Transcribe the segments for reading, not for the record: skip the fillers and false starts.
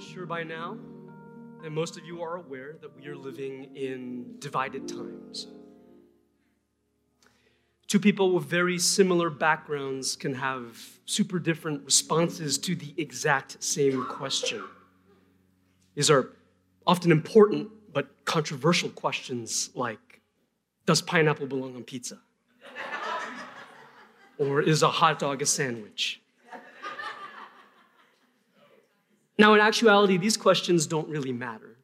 I'm sure by now that most of you are aware that we are living in divided times. Two people with very similar backgrounds can have super different responses to the exact same question. These are often important but controversial questions like, does pineapple belong on pizza? Or is a hot dog a sandwich? Now, in actuality, these questions don't really matter.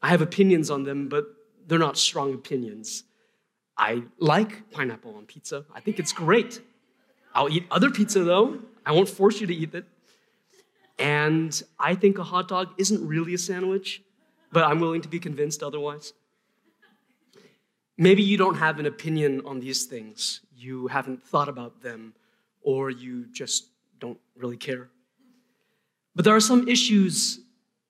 I have opinions on them, but they're not strong opinions. I like pineapple on pizza. I think it's great. I'll eat other pizza, though. I won't force you to eat it. And I think a hot dog isn't really a sandwich, but I'm willing to be convinced otherwise. Maybe you don't have an opinion on these things. You haven't thought about them, or you just don't really care. But there are some issues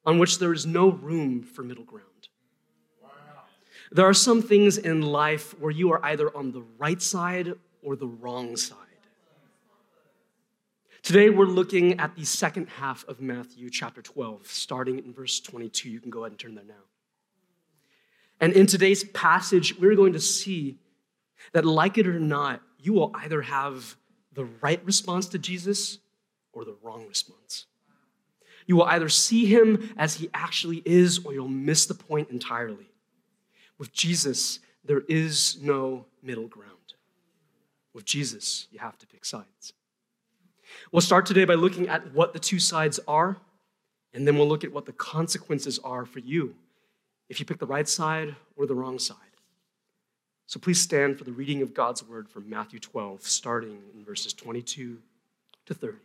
on which there is no room for middle ground. Wow. There are some things in life where you are either on the right side or the wrong side. Today we're looking at the second half of Matthew chapter 12, starting in verse 22. You can go ahead and turn there now. And in today's passage, we're going to see that, like it or not, you will either have the right response to Jesus or the wrong response. You will either see him as he actually is, or you'll miss the point entirely. With Jesus, there is no middle ground. With Jesus, you have to pick sides. We'll start today by looking at what the two sides are, and then we'll look at what the consequences are for you if you pick the right side or the wrong side. So please stand for the reading of God's word from Matthew 12, starting in verses 22 to 30.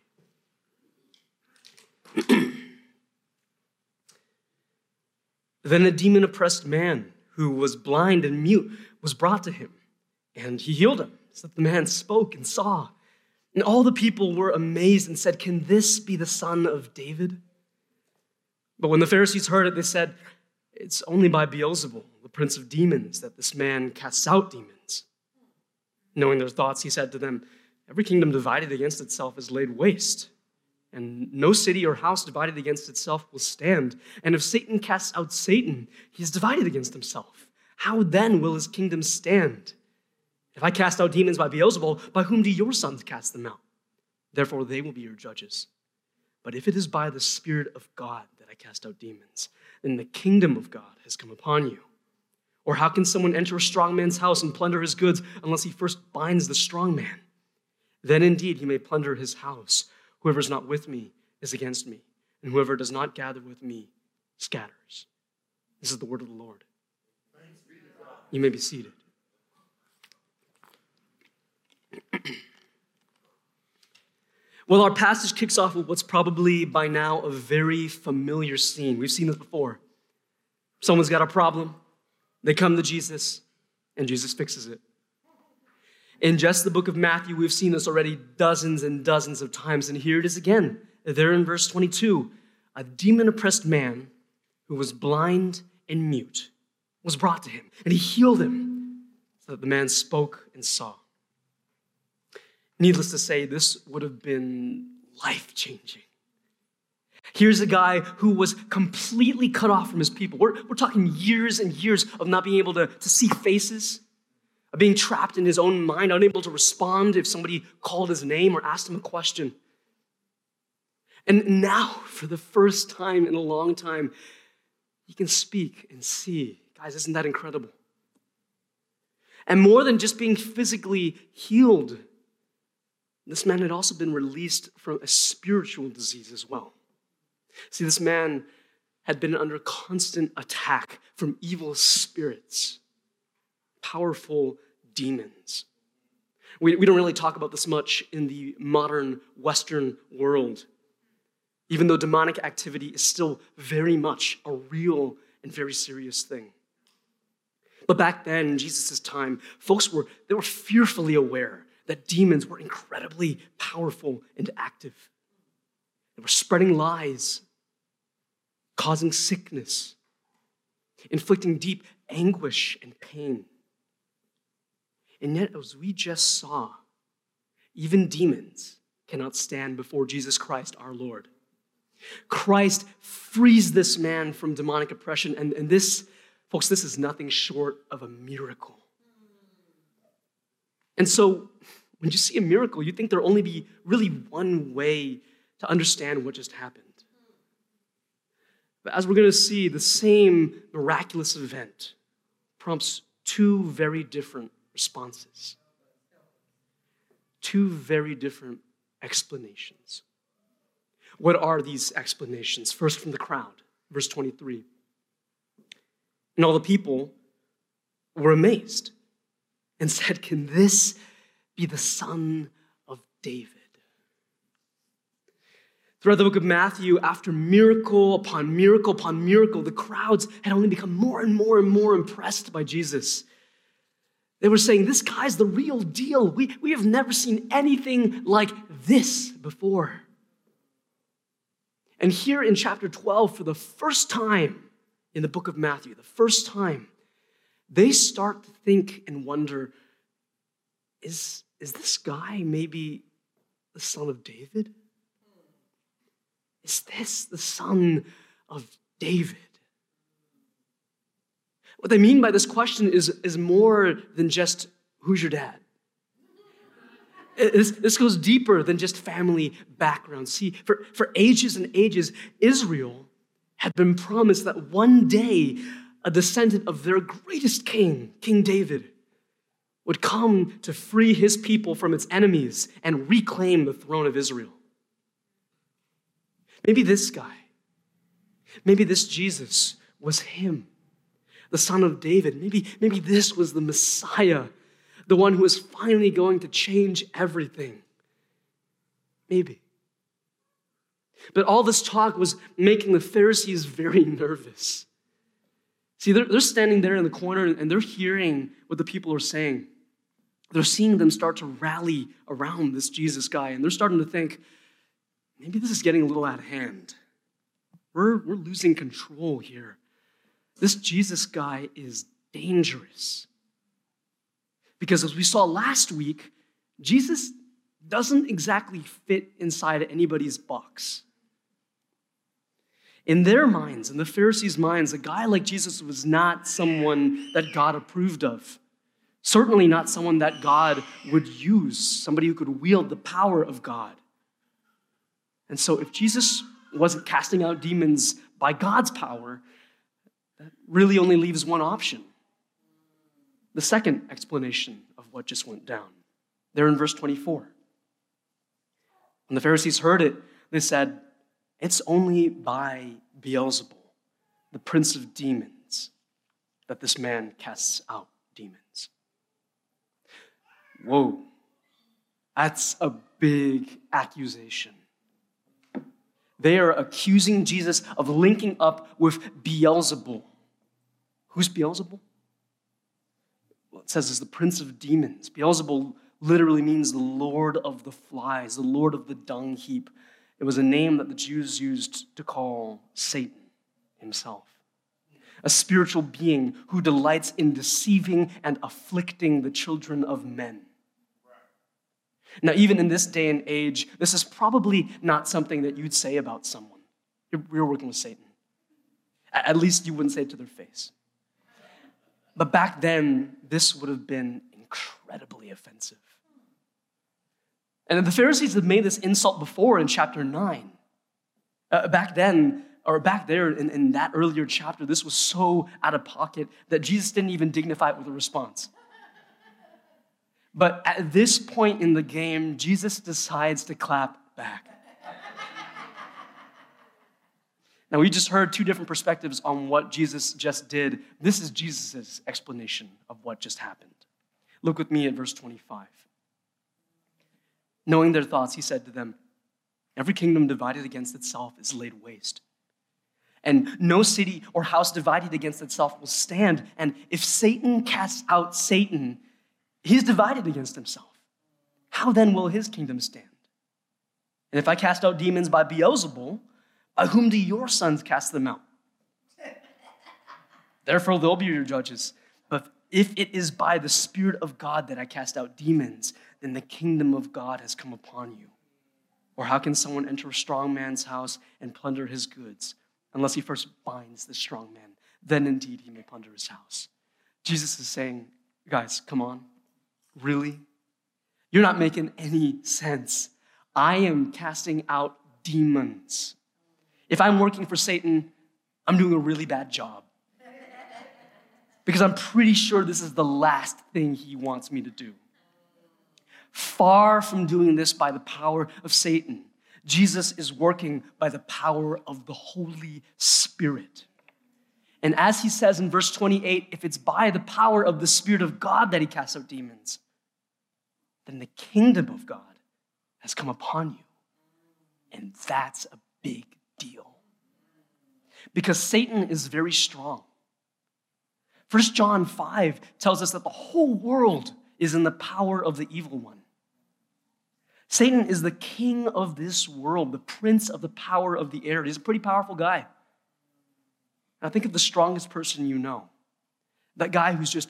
Then a demon-oppressed man who was blind and mute was brought to him, and he healed him, so that the man spoke and saw. And all the people were amazed and said, "Can this be the son of David?" But when the Pharisees heard it, they said, "It's only by Beelzebul, the prince of demons, that this man casts out demons." Knowing their thoughts, he said to them, "Every kingdom divided against itself is laid waste, and no city or house divided against itself will stand. And if Satan casts out Satan, he is divided against himself. How then will his kingdom stand? If I cast out demons by Beelzebul, by whom do your sons cast them out? Therefore they will be your judges. But if it is by the Spirit of God that I cast out demons, then the kingdom of God has come upon you. Or how can someone enter a strong man's house and plunder his goods unless he first binds the strong man? Then indeed he may plunder his house. Whoever is not with me is against me, and whoever does not gather with me scatters." This is the word of the Lord. Thanks be to God. You may be seated. Well, our passage kicks off with what's probably by now a very familiar scene. We've seen this before. Someone's got a problem. They come to Jesus, and Jesus fixes it. In just the book of Matthew, we've seen this already dozens and dozens of times, and here it is again. There in verse 22, a demon-oppressed man who was blind and mute was brought to him, and he healed him so that the man spoke and saw. Needless to say, this would have been life-changing. Here's a guy who was completely cut off from his people. We're talking years and years of not being able to see faces, of being trapped in his own mind, unable to respond if somebody called his name or asked him a question. And now, for the first time in a long time, he can speak and see. Guys, isn't that incredible? And more than just being physically healed, this man had also been released from a spiritual disease as well. See, this man had been under constant attack from evil spirits, powerful demons. We don't really talk about this much in the modern Western world, even though demonic activity is still very much a real and very serious thing. But back then, in Jesus' time, folks were fearfully aware that demons were incredibly powerful and active. They were spreading lies, causing sickness, inflicting deep anguish and pain. And yet, as we just saw, even demons cannot stand before Jesus Christ, our Lord. Christ frees this man from demonic oppression. And this, folks, this is nothing short of a miracle. And so when you see a miracle, you think there'll only be really one way to understand what just happened. But as we're going to see, the same miraculous event prompts two very different responses. Two very different explanations. What are these explanations? First, from the crowd, verse 23. And all the people were amazed and said, "Can this be the Son of David?" Throughout the book of Matthew, after miracle upon miracle upon miracle, the crowds had only become more and more and more impressed by Jesus. They were saying, "This guy's the real deal. We have never seen anything like this before." And here in chapter 12, for the first time in the book of Matthew, the first time, they start to think and wonder, is this guy maybe the Son of David? Is this the Son of David? What they mean by this question is more than just, who's your dad? This goes deeper than just family background. See, for ages and ages, Israel had been promised that one day a descendant of their greatest king, King David, would come to free his people from its enemies and reclaim the throne of Israel. Maybe this guy, maybe this Jesus was him, the Son of David. Maybe this was the Messiah, the one who is finally going to change everything. Maybe. But all this talk was making the Pharisees very nervous. See, they're standing there in the corner and they're hearing what the people are saying. They're seeing them start to rally around this Jesus guy, and they're starting to think, maybe this is getting a little out of hand. We're losing control here. This Jesus guy is dangerous. Because as we saw last week, Jesus doesn't exactly fit inside anybody's box. In their minds, in the Pharisees' minds, a guy like Jesus was not someone that God approved of. Certainly not someone that God would use, somebody who could wield the power of God. And so if Jesus wasn't casting out demons by God's power, that really only leaves one option. The second explanation of what just went down. There in verse 24. When the Pharisees heard it, they said, "It's only by Beelzebub, the prince of demons, that this man casts out demons." Whoa, that's a big accusation. They are accusing Jesus of linking up with Beelzebub. Who's Beelzebub? Well, it says it's the prince of demons. Beelzebub literally means the lord of the flies, the lord of the dung heap. It was a name that the Jews used to call Satan himself, a spiritual being who delights in deceiving and afflicting the children of men. Now, even in this day and age, this is probably not something that you'd say about someone. You're working with Satan. At least you wouldn't say it to their face. But back then, this would have been incredibly offensive. And the Pharisees had made this insult before in chapter 9. Back there in that earlier chapter, this was so out of pocket that Jesus didn't even dignify it with a response. But at this point in the game, Jesus decides to clap back. Now, we just heard two different perspectives on what Jesus just did. This is Jesus' explanation of what just happened. Look with me at verse 25. Knowing their thoughts, he said to them, "Every kingdom divided against itself is laid waste. And no city or house divided against itself will stand. And if Satan casts out Satan, he's divided against himself. How then will his kingdom stand? And if I cast out demons by Beelzebul, by whom do your sons cast them out? Therefore, they'll be your judges. But if it is by the Spirit of God that I cast out demons, then the kingdom of God has come upon you. Or how can someone enter a strong man's house and plunder his goods unless he first binds the strong man. Then indeed he may plunder his house. Jesus is saying, guys, come on. Really? You're not making any sense. I am casting out demons. If I'm working for Satan, I'm doing a really bad job. Because I'm pretty sure this is the last thing he wants me to do. Far from doing this by the power of Satan, Jesus is working by the power of the Holy Spirit. And as he says in verse 28, if it's by the power of the Spirit of God that he casts out demons, then the kingdom of God has come upon you. And that's a big deal. Because Satan is very strong. 1 John 5 tells us that the whole world is in the power of the evil one. Satan is the king of this world, the prince of the power of the air. He's a pretty powerful guy. Now think of the strongest person you know. That guy who's just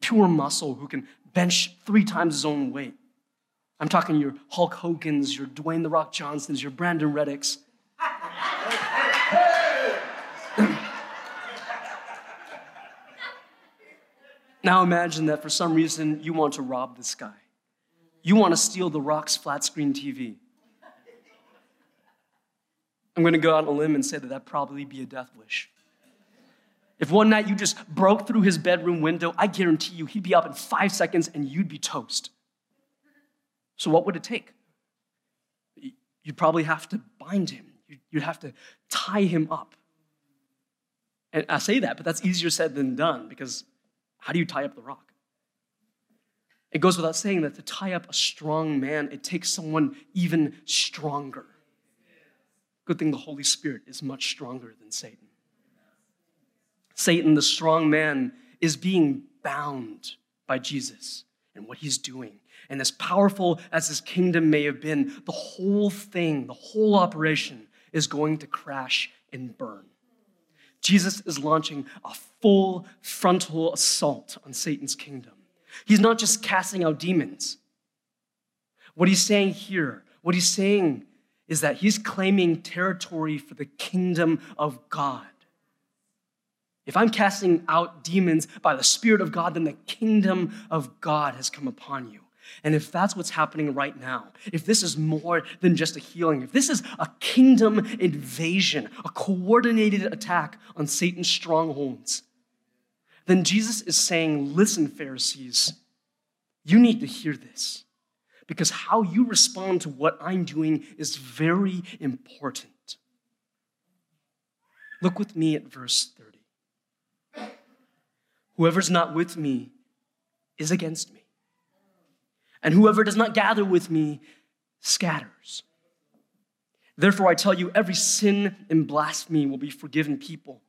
pure muscle, who can bench 3 times his own weight. I'm talking your Hulk Hogans, your Dwayne The Rock Johnsons, your Brandon Reddicks. Now imagine that for some reason you want to rob this guy. You want to steal The Rock's flat screen TV. I'm going to go out on a limb and say that that'd probably be a death wish. If one night you just broke through his bedroom window, I guarantee you he'd be up in 5 seconds and you'd be toast. So what would it take? You'd probably have to bind him. You'd have to tie him up. And I say that, but that's easier said than done, because how do you tie up The Rock? It goes without saying that to tie up a strong man, it takes someone even stronger. Good thing the Holy Spirit is much stronger than Satan. Satan, the strong man, is being bound by Jesus and what he's doing. And as powerful as his kingdom may have been, the whole thing, the whole operation is going to crash and burn. Jesus is launching a full frontal assault on Satan's kingdom. He's not just casting out demons. What he's saying here, what he's saying is that he's claiming territory for the kingdom of God. If I'm casting out demons by the Spirit of God, then the kingdom of God has come upon you. And if that's what's happening right now, if this is more than just a healing, if this is a kingdom invasion, a coordinated attack on Satan's strongholds, then Jesus is saying, listen, Pharisees, you need to hear this, because how you respond to what I'm doing is very important. Look with me at verse 30. Whoever's not with me is against me. And whoever does not gather with me scatters. Therefore, I tell you, every sin and blasphemy will be forgiven people,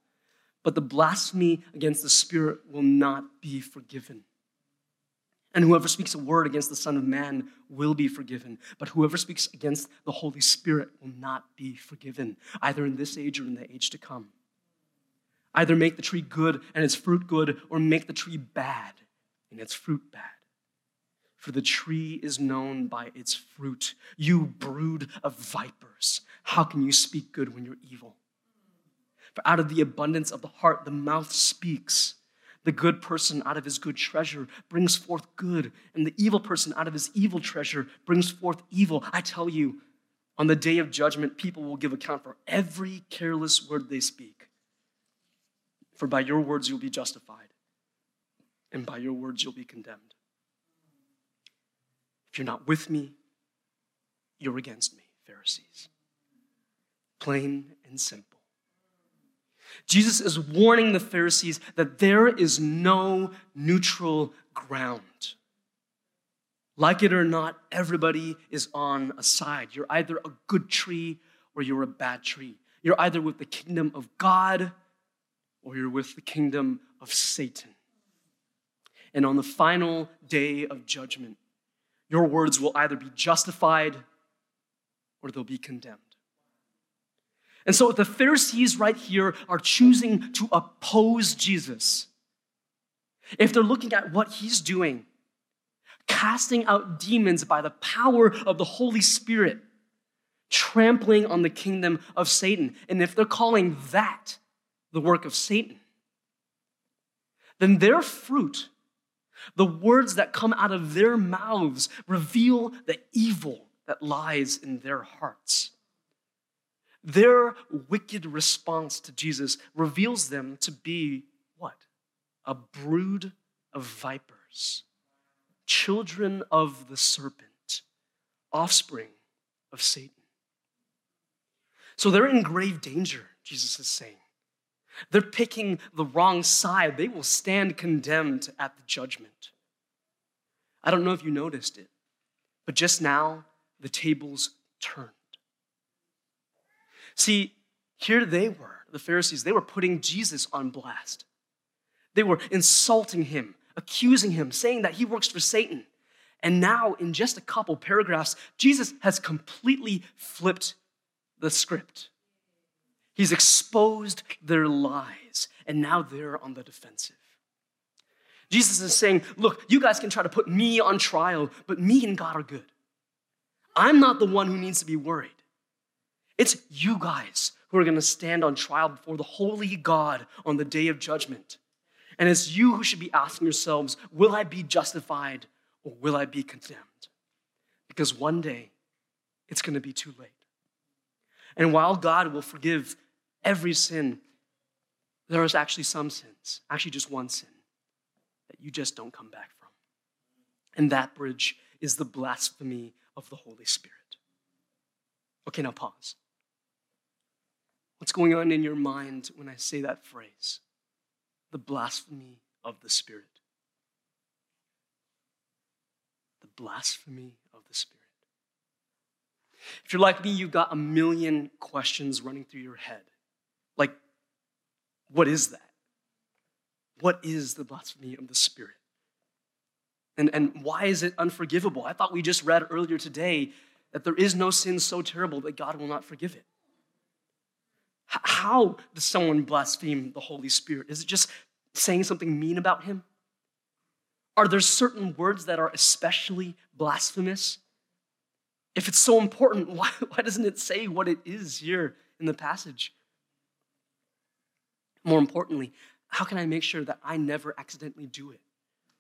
but the blasphemy against the Spirit will not be forgiven. And whoever speaks a word against the Son of Man will be forgiven, but whoever speaks against the Holy Spirit will not be forgiven, either in this age or in the age to come. Either make the tree good and its fruit good, or make the tree bad and its fruit bad. For the tree is known by its fruit. You brood of vipers, how can you speak good when you're evil? For out of the abundance of the heart, the mouth speaks. The good person out of his good treasure brings forth good, and the evil person out of his evil treasure brings forth evil. I tell you, on the day of judgment, people will give account for every careless word they speak. For by your words you'll be justified, and by your words you'll be condemned. If you're not with me, you're against me, Pharisees. Plain and simple. Jesus is warning the Pharisees that there is no neutral ground. Like it or not, everybody is on a side. You're either a good tree or you're a bad tree. You're either with the kingdom of God or you're with the kingdom of Satan. And on the final day of judgment, your words will either be justified or they'll be condemned. And so the Pharisees right here are choosing to oppose Jesus. If they're looking at what he's doing, casting out demons by the power of the Holy Spirit, trampling on the kingdom of Satan. And if they're calling that the work of Satan, then their fruit, the words that come out of their mouths, reveal the evil that lies in their hearts. Their wicked response to Jesus reveals them to be what? A brood of vipers, children of the serpent, offspring of Satan. So they're in grave danger, Jesus is saying. They're picking the wrong side. They will stand condemned at the judgment. I don't know if you noticed it, but just now the tables turned. See, here they were, the Pharisees, they were putting Jesus on blast. They were insulting him, accusing him, saying that he works for Satan. And now, in just a couple paragraphs, Jesus has completely flipped the script. He's exposed their lies, and now they're on the defensive. Jesus is saying, look, you guys can try to put me on trial, but me and God are good. I'm not the one who needs to be worried. It's you guys who are going to stand on trial before the holy God on the day of judgment. And it's you who should be asking yourselves, will I be justified or will I be condemned? Because one day, it's going to be too late. And while God will forgive every sin, there is actually some sins, actually just one sin, that you just don't come back from. And that bridge is the blasphemy of the Holy Spirit. Okay, now pause. What's going on in your mind when I say that phrase? The blasphemy of the Spirit. The blasphemy of the Spirit. If you're like me, you've got a million questions running through your head. Like, what is that? What is the blasphemy of the Spirit? And why is it unforgivable? I thought we just read earlier today that there is no sin so terrible that God will not forgive it. How does someone blaspheme the Holy Spirit? Is it just saying something mean about him? Are there certain words that are especially blasphemous? If it's so important, why doesn't it say what it is here in the passage? More importantly, how can I make sure that I never accidentally do it?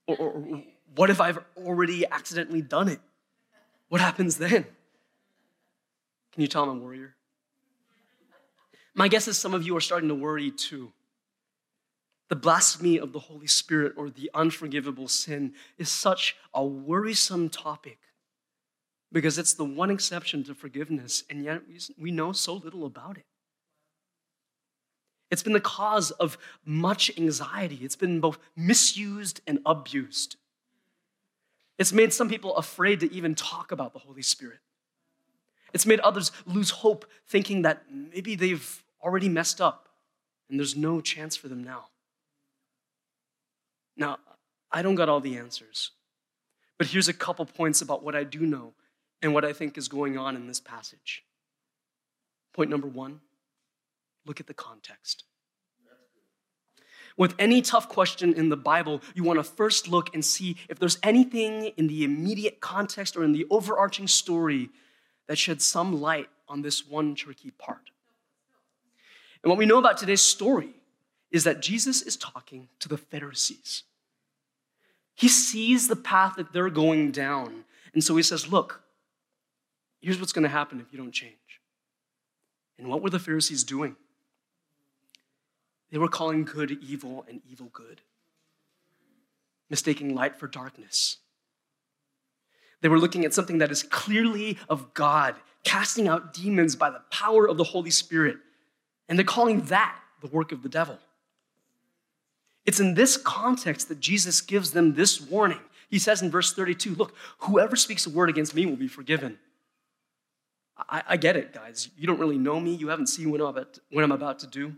Or what if I've already accidentally done it? What happens then? Can you tell I'm a worrier? My guess is some of you are starting to worry too. The blasphemy of the Holy Spirit or the unforgivable sin is such a worrisome topic because it's the one exception to forgiveness, and yet we know so little about it. It's been the cause of much anxiety. It's been both misused and abused. It's made some people afraid to even talk about the Holy Spirit. It's made others lose hope, thinking that maybe they've already messed up and there's no chance for them now. Now, I don't got all the answers, but here's a couple points about what I do know and what I think is going on in this passage. Point number one, look at the context. With any tough question in the Bible, you want to first look and see if there's anything in the immediate context or in the overarching story that sheds some light on this one tricky part. And what we know about today's story is that Jesus is talking to the Pharisees. He sees the path that they're going down. And so he says, look, here's what's going to happen if you don't change. And what were the Pharisees doing? They were calling good evil and evil good, mistaking light for darkness. They were looking at something that is clearly of God, casting out demons by the power of the Holy Spirit, and they're calling that the work of the devil. It's in this context that Jesus gives them this warning. He says in verse 32, look, whoever speaks a word against me will be forgiven. I get it, guys. You don't really know me. You haven't seen what I'm about to do.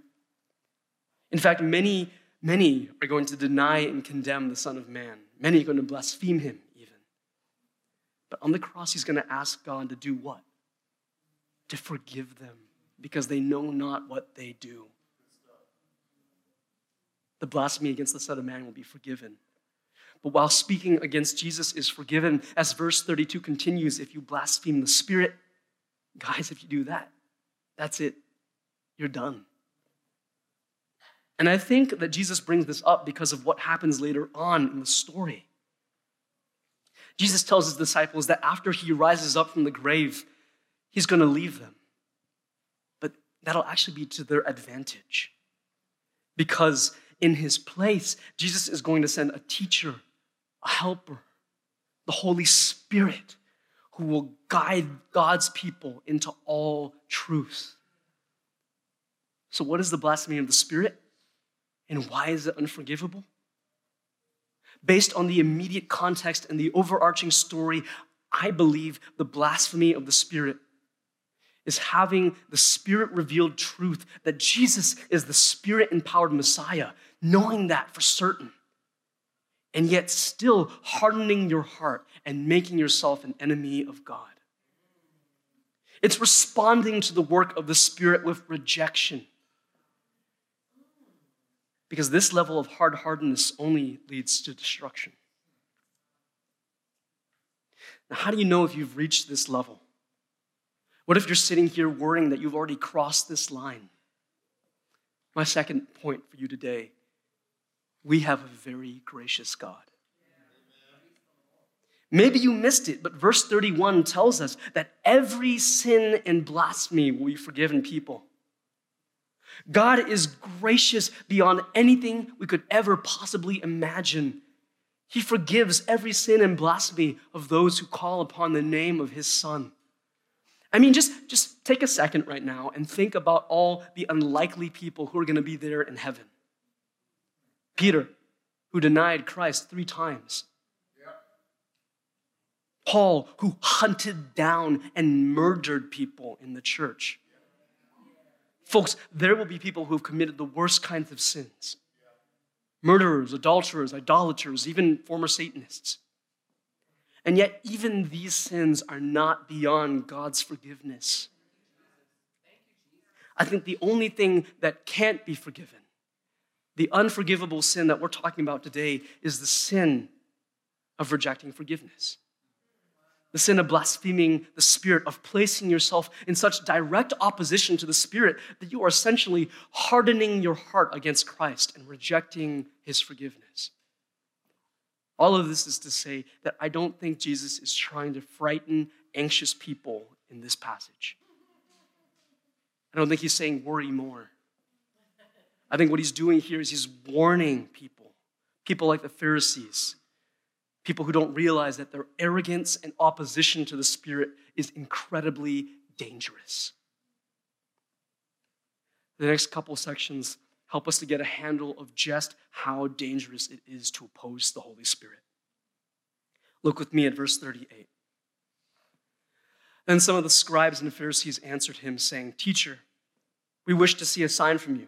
In fact, many are going to deny and condemn the Son of Man. Many are going to blaspheme him even. But on the cross, he's going to ask God to do what? To forgive them because they know not what they do. The blasphemy against the Son of Man will be forgiven. But while speaking against Jesus is forgiven, as verse 32 continues, if you blaspheme the Spirit, Guys, if you do that, that's it. You're done. And I think that Jesus brings this up because of what happens later on in the story. Jesus tells his disciples that after he rises up from the grave, he's going to leave them. But that'll actually be to their advantage. Because in his place, Jesus is going to send a teacher, a helper, the Holy Spirit, who will guide God's people into all truth. So what is the blasphemy of the Spirit? And why is it unforgivable? Based on the immediate context and the overarching story, I believe the blasphemy of the Spirit is having the Spirit-revealed truth that Jesus is the Spirit-empowered Messiah, knowing that for certain, and yet still hardening your heart and making yourself an enemy of God. It's responding to the work of the Spirit with rejection. Because this level of hard-heartedness only leads to destruction. Now, how do you know if you've reached this level? What if you're sitting here worrying that you've already crossed this line? My second point for you today, we have a very gracious God. Maybe you missed it, but verse 31 tells us that every sin and blasphemy will be forgiven people. God is gracious beyond anything we could ever possibly imagine. He forgives every sin and blasphemy of those who call upon the name of his Son. I mean, just take a second right now and think about all the unlikely people who are going to be there in heaven. Peter, who denied Christ 3 times. Yeah. Paul, who hunted down and murdered people in the church. Folks, there will be people who have committed the worst kinds of sins. Murderers, adulterers, idolaters, even former Satanists. And yet, even these sins are not beyond God's forgiveness. I think the only thing that can't be forgiven, the unforgivable sin that we're talking about today, is the sin of rejecting forgiveness. The sin of blaspheming the Spirit, of placing yourself in such direct opposition to the Spirit that you are essentially hardening your heart against Christ and rejecting his forgiveness. All of this is to say that I don't think Jesus is trying to frighten anxious people in this passage. I don't think he's saying worry more. I think what he's doing here is he's warning people like the Pharisees, people who don't realize that their arrogance and opposition to the Spirit is incredibly dangerous. The next couple sections help us to get a handle of just how dangerous it is to oppose the Holy Spirit. Look with me at verse 38. Then some of the scribes and the Pharisees answered him, saying, "Teacher, we wish to see a sign from you."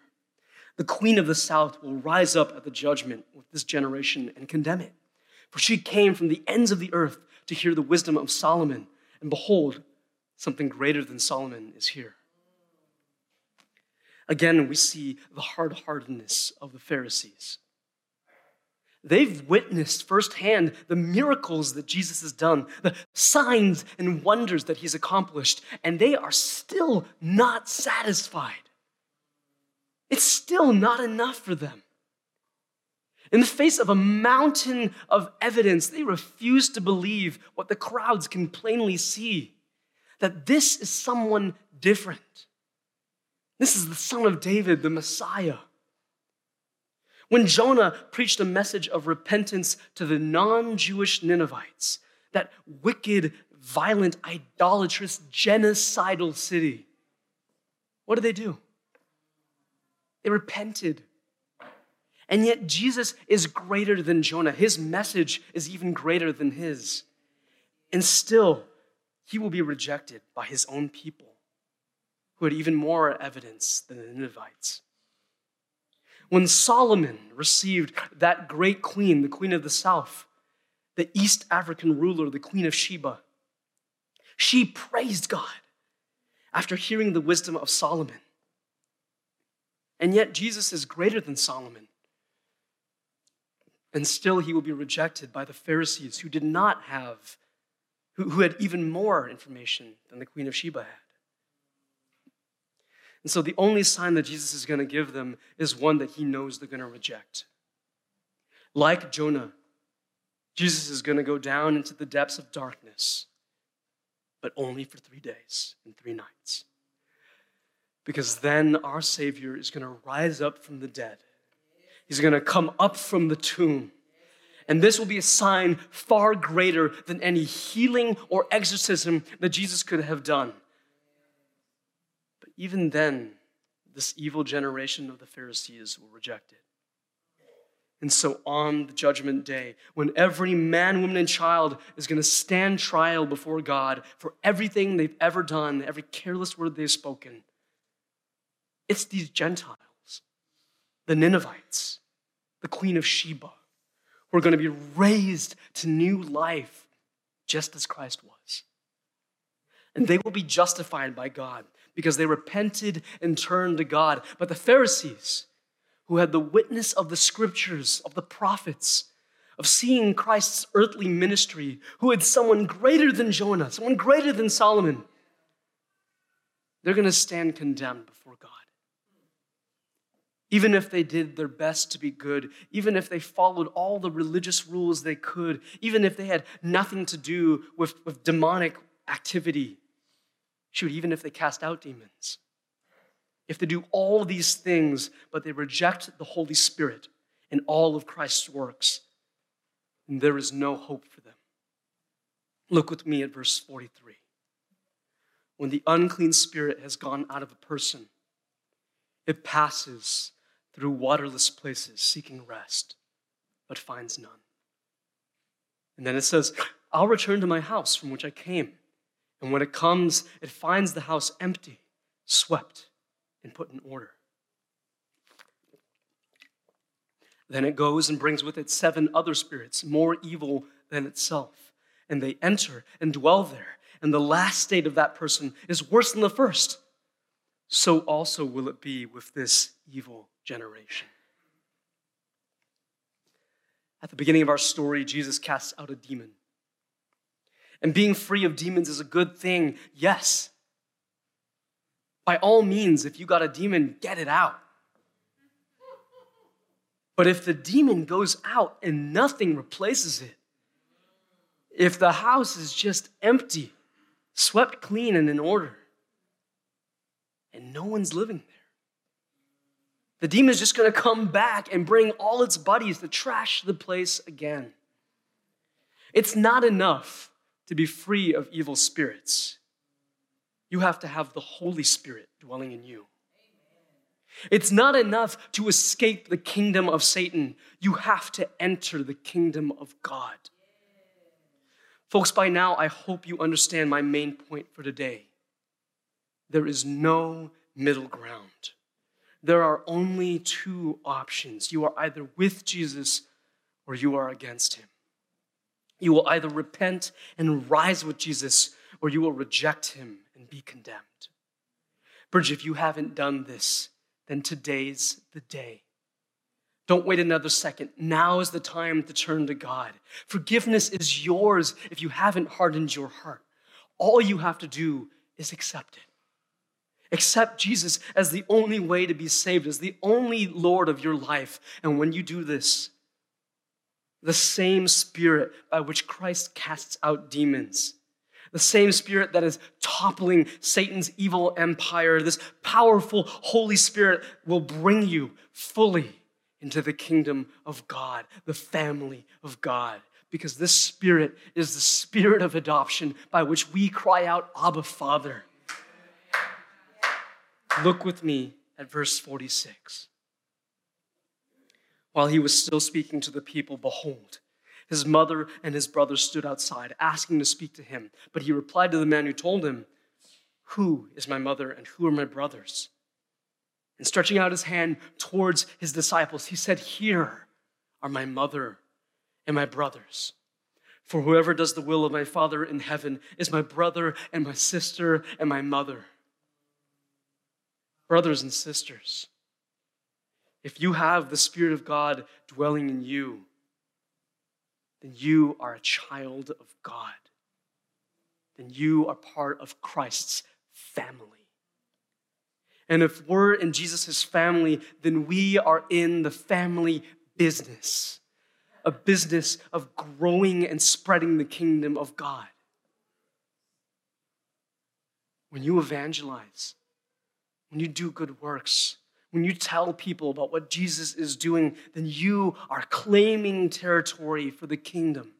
The queen of the south will rise up at the judgment with this generation and condemn it. For she came from the ends of the earth to hear the wisdom of Solomon. And behold, something greater than Solomon is here." Again, we see the hard-heartedness of the Pharisees. They've witnessed firsthand the miracles that Jesus has done, the signs and wonders that he's accomplished, and they are still not satisfied. It's still not enough for them. In the face of a mountain of evidence, they refuse to believe what the crowds can plainly see, that this is someone different. This is the Son of David, the Messiah. When Jonah preached a message of repentance to the non-Jewish Ninevites, that wicked, violent, idolatrous, genocidal city, what did they do? They repented. And yet Jesus is greater than Jonah. His message is even greater than his. And still, he will be rejected by his own people, who had even more evidence than the Ninevites. When Solomon received that great queen, the queen of the south, the East African ruler, the Queen of Sheba, she praised God after hearing the wisdom of Solomon. And yet Jesus is greater than Solomon. And still he will be rejected by the Pharisees who did not have, who had even more information than the Queen of Sheba had. And so the only sign that Jesus is going to give them is one that he knows they're going to reject. Like Jonah, Jesus is going to go down into the depths of darkness, but only for 3 days and 3 nights. Because then our Savior is going to rise up from the dead. He's going to come up from the tomb. And this will be a sign far greater than any healing or exorcism that Jesus could have done. But even then, this evil generation of the Pharisees will reject it. And so on the judgment day, when every man, woman, and child is going to stand trial before God for everything they've ever done, every careless word they've spoken, it's these Gentiles, the Ninevites, the Queen of Sheba, who are going to be raised to new life just as Christ was. And they will be justified by God because they repented and turned to God. But the Pharisees, who had the witness of the scriptures, of the prophets, of seeing Christ's earthly ministry, who had someone greater than Jonah, someone greater than Solomon, they're going to stand condemned before God. Even if they did their best to be good, even if they followed all the religious rules they could, even if they had nothing to do with demonic activity, shoot, even if they cast out demons, if they do all these things, but they reject the Holy Spirit and all of Christ's works, then there is no hope for them. Look with me at verse 43. When the unclean spirit has gone out of a person, it passes through waterless places seeking rest, but finds none. And then it says, I'll return to my house from which I came. And when it comes, it finds the house empty, swept, and put in order. Then it goes and brings with it 7 other spirits, more evil than itself. And they enter and dwell there. And the last state of that person is worse than the first. So also will it be with this evil generation. At the beginning of our story, Jesus casts out a demon. And being free of demons is a good thing, yes. By all means, if you got a demon, get it out. But if the demon goes out and nothing replaces it, if the house is just empty, swept clean and in order, and no one's living there, the demon's just going to come back and bring all its buddies to trash the place again. It's not enough to be free of evil spirits. You have to have the Holy Spirit dwelling in you. It's not enough to escape the kingdom of Satan. You have to enter the kingdom of God. Folks, by now, I hope you understand my main point for today. There is no middle ground. There are only 2 options. You are either with Jesus or you are against him. You will either repent and rise with Jesus, or you will reject him and be condemned. Bridge, if you haven't done this, then today's the day. Don't wait another second. Now is the time to turn to God. Forgiveness is yours if you haven't hardened your heart. All you have to do is accept it. Accept Jesus as the only way to be saved, as the only Lord of your life. And when you do this, the same Spirit by which Christ casts out demons, the same Spirit that is toppling Satan's evil empire, this powerful Holy Spirit will bring you fully into the kingdom of God, the family of God. Because this Spirit is the Spirit of adoption by which we cry out, Abba, Father. Look with me at verse 46. While he was still speaking to the people, behold, His mother and his brother stood outside, asking to speak to him. But he replied to the man who told him, "Who is my mother and who are my brothers?" And stretching out his hand towards his disciples, he said, "Here are my mother and my brothers. For whoever does the will of my Father in heaven is my brother and my sister and my mother." Brothers and sisters, if you have the Spirit of God dwelling in you, then you are a child of God. Then you are part of Christ's family. And if we're in Jesus' family, then we are in the family business. A business of growing and spreading the kingdom of God. When you evangelize, when you do good works, when you tell people about what Jesus is doing, then you are claiming territory for the kingdom.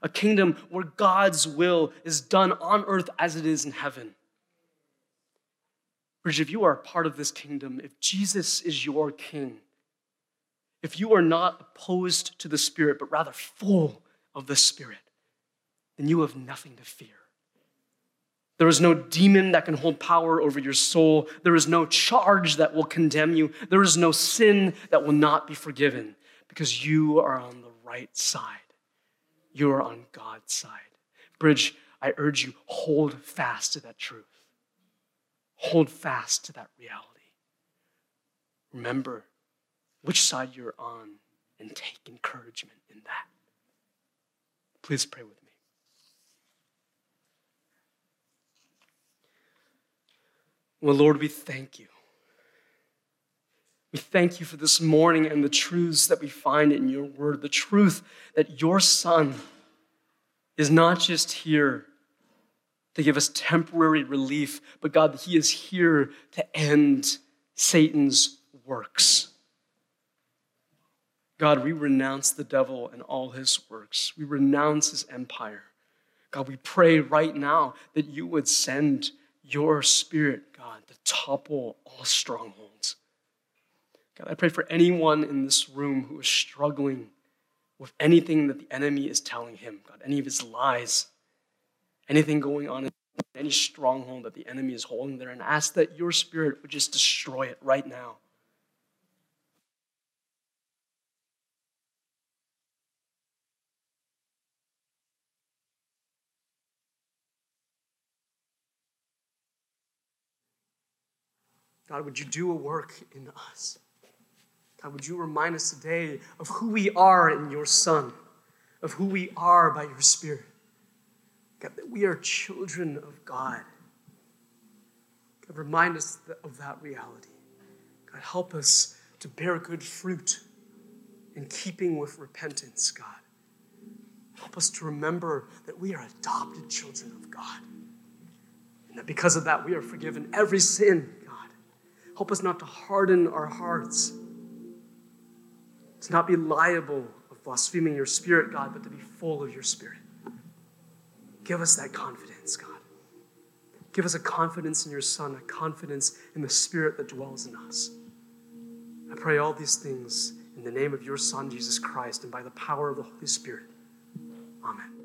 A kingdom where God's will is done on earth as it is in heaven. Bridge, if you are a part of this kingdom, if Jesus is your king, if you are not opposed to the Spirit, but rather full of the Spirit, then you have nothing to fear. There is no demon that can hold power over your soul. There is no charge that will condemn you. There is no sin that will not be forgiven because you are on the right side. You are on God's side. Bridge, I urge you, hold fast to that truth. Hold fast to that reality. Remember which side you're on, and take encouragement in that. Please pray with me. Well, Lord, we thank you. We thank you for this morning and the truths that we find in your word, the truth that your Son is not just here to give us temporary relief, but God, he is here to end Satan's works. God, we renounce the devil and all his works. We renounce his empire. God, we pray right now that you would send your Spirit, God, to topple all strongholds. God, I pray for anyone in this room who is struggling with anything that the enemy is telling him, God, any of his lies, anything going on, any stronghold that the enemy is holding there, and ask that your Spirit would just destroy it right now. God, would you do a work in us? God, would you remind us today of who we are in your Son, of who we are by your Spirit. God, that we are children of God. God, remind us of that reality. God, help us to bear good fruit in keeping with repentance, God. Help us to remember that we are adopted children of God, and that because of that, we are forgiven every sin. Help us not to harden our hearts, to not be liable of blaspheming your Spirit, God, but to be full of your Spirit. Give us that confidence, God. Give us a confidence in your Son, a confidence in the Spirit that dwells in us. I pray all these things in the name of your Son, Jesus Christ, and by the power of the Holy Spirit. Amen.